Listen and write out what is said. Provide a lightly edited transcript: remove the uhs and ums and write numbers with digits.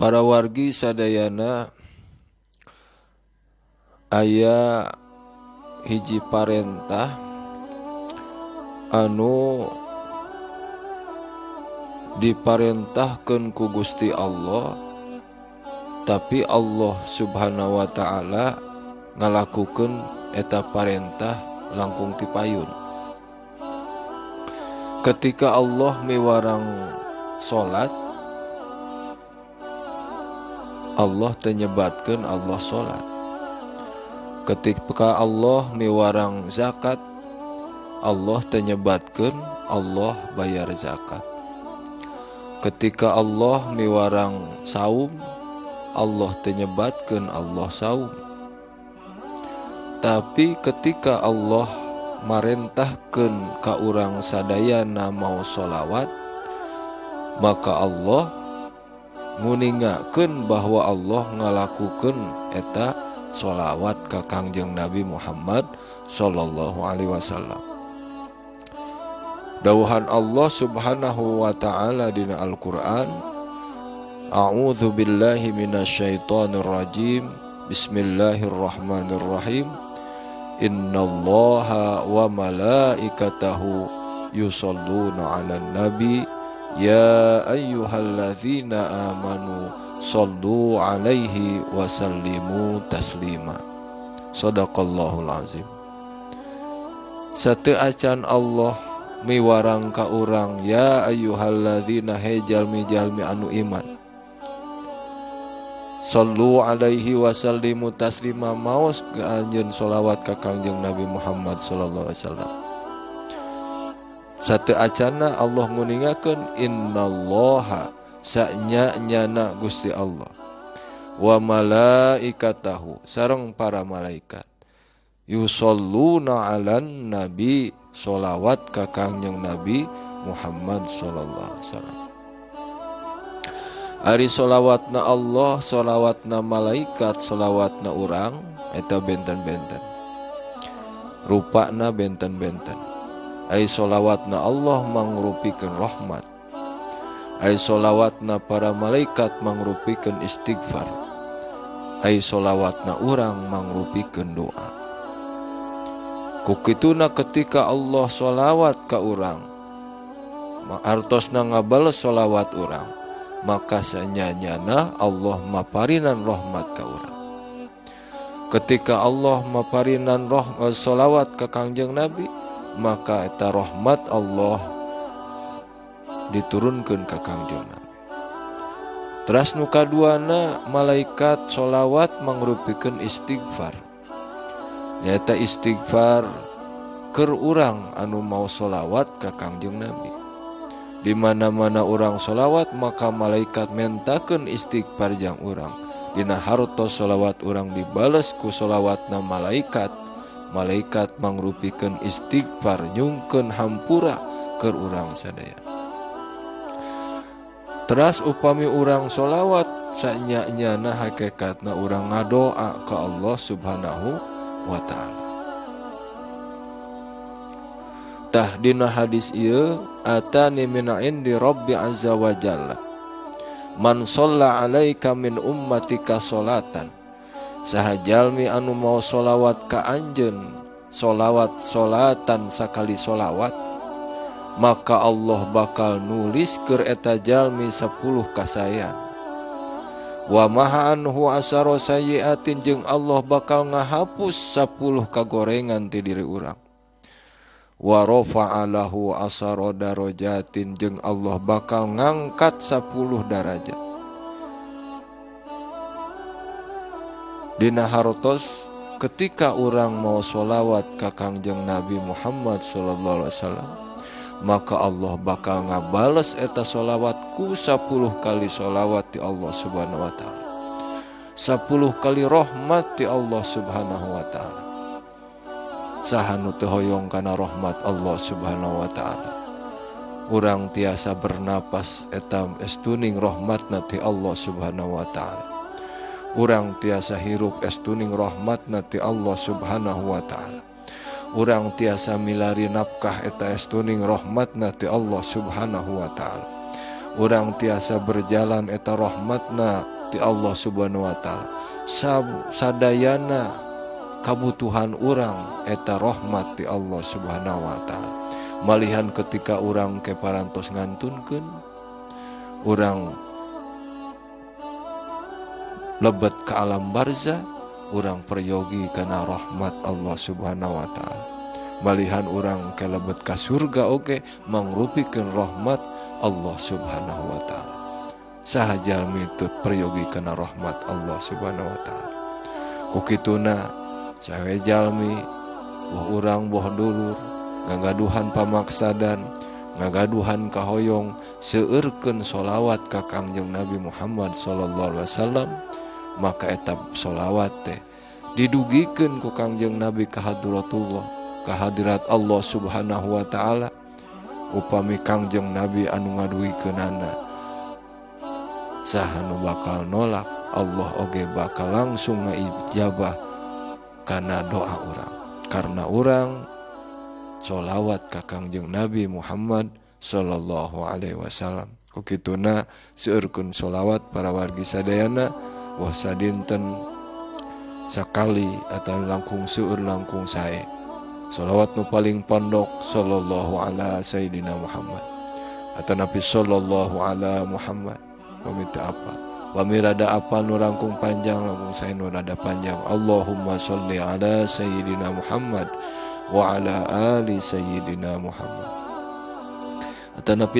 Para wargi sadayana aya hiji parentah anu diparentahkeun ku Gusti Allah, tapi Allah subhanahu wa ta'ala ngalakukeun eta parentah langkung ti payun. Ketika Allah miwarang solat, Allah tenyebatkan Allah sholat. Ketika Allah miwarang zakat, Allah tenyebatkan Allah bayar zakat. Ketika Allah miwarang saum, Allah tenyebatkan Allah saum. Tapi ketika Allah marentahkan ka urang sadayana mau sholawat, maka Allah nguningakeun bahwa Allah ngalakukeun eta sholawat ka Kangjeng Nabi Muhammad Sallallahu Alaihi Wasallam. Dawuhan Allah subhanahu wa ta'ala dina Al-Qur'an, A'udzu billahi minasyaitonir rajim, bismillahirrahmanirrahim, Innallaha wa malaikatahu yushalluna 'alan Nabi, ya ayyuhallazina amanu sallu alaihi wasallimu taslima. Sadaqallahu alazim. Satu acan Allah miwarang ka urang, ya ayyuhallazina hajal mijalmi anu iman sallu alaihi wasallimu taslima, maos ke anjeun solawat ka Kangjeng Nabi Muhammad sallallahu alaihi wasallam. Satu acana Allah nguningakeun, Innallaha Sa'nyanya nak gusti Allah, Wa malaikat tahu sareng para malaikat, Yusollu na'alan Nabi, solawat ka Kangjeng Nabi Muhammad sallallahu alaihi wasallam. Ari solawatna Allah, solawatna malaikat, solawatna urang eta benten-benten, rupana benten-benten. Ay solawatna Allah mangrupikeun rahmat, ay solawatna para malaikat mangrupikeun istighfar, ay solawatna urang mangrupikeun doa. Kukituna ketika Allah solawat ka urang, artosna ngabales solawat urang, maka sanyanyana Allah maparinan rahmat ka urang. Ketika Allah maparinan solawat ka Kangjeng Nabi, maka eta rahmat Allah diturunkan ke Kangjeng Nabi. Teras nu kaduana malaikat solawat mangrupikeun istighfar. Nyaeta istighfar keur urang anu mau solawat ke Kangjeng Nabi. Di mana-mana urang solawat maka malaikat mentakeun istighfar jang urang. Dina harta solawat urang dibales ku solawatna malaikat. Malaikat mangrupikeun istighfar nyungkeun hampura keur urang sadaya. Teras upami urang solawat sanyanyana hakikatna urang ngadoa ka Allah subhanahu wa ta'ala. Tah dina hadis ieu, Atani mina'indi rabbi azza wa jalla, Man salla alaika min ummatika solatan, sahajalmi anu mau solawat ka anjeun solawat solatan sakali solawat, maka Allah bakal nulis keur eta jalmi 10 kasayan. Wa mahanhu asaro sayiatin, jeung Allah bakal ngahapus 10 kagorengan ti diri urang. Wa rofa'alahu asaro darojatin, jeung Allah bakal ngangkat 10 darajat. Dina hartos ketika orang mau solawat ka Kangjeng Nabi Muhammad Sallallahu Alaihi Wasallam, maka Allah bakal ngabales eta solawatku 10 kali solawat ti Allah Subhanahu Wa Taala, 10 kali rahmat ti Allah Subhanahu Wa Taala. Sahanu teu hoyong kana rahmat Allah Subhanahu Wa Taala, orang tiasa bernapas etam estuning rahmatna ti Allah Subhanahu Wa Taala. Urang tiasa hirup estuning rahmatna ti Allah subhanahu wa ta'ala. Urang tiasa milari nafkah eta estuning rahmatna ti Allah subhanahu wa ta'ala. urang tiasa berjalan eta rahmatna ti Allah subhanahu wa ta'ala. Sadayana kabutuhan urang eta rahmat ti Allah subhanahu wa ta'ala. Malihan ketika urang keparantos ngantunkeun, urang lebet ke alam barzah, urang peryogi karena rahmat Allah subhanahu wa ta'ala. Malihan urang ke lebet ke surga oke, mangrupikeun rahmat Allah subhanahu wa ta'ala. Sahaja mitut peryogi karena rahmat Allah subhanahu wa ta'ala. Kukituna sahaja jalmi wah urang boh dulur ngagaduhan pamaksadan, ngagaduhan kahoyong, seurkeun solawat ka Kangjeng Nabi Muhammad Sallallahu Alaihi Wasallam, maka etab solawat teh didugikeun ku Kangjeng Nabi ka hadratullah, ka hadirat Allah Subhanahu wa ta'ala. Upami Kangjeng Nabi anu ngaduikeunana saha nu bakal nolak, Allah oge bakal langsung ngaijabah kana doa urang, karena urang solawat ka Kangjeng Nabi Muhammad Sallallahu Alaihi Wasallam. Kukituna seurkeun solawat para wargi sadayana wah sadinten sakali atau langkung seueur langkung sae solawat nu paling pondok sallallahu ala sayidina Muhammad atau nabi sallallahu ala Muhammad. Pamita apa pamir ada apa nu langkung panjang langkung sae nu rada panjang. Allahumma solli ada sayidina Muhammad wa ala ali sayyidina Muhammad. Atanapi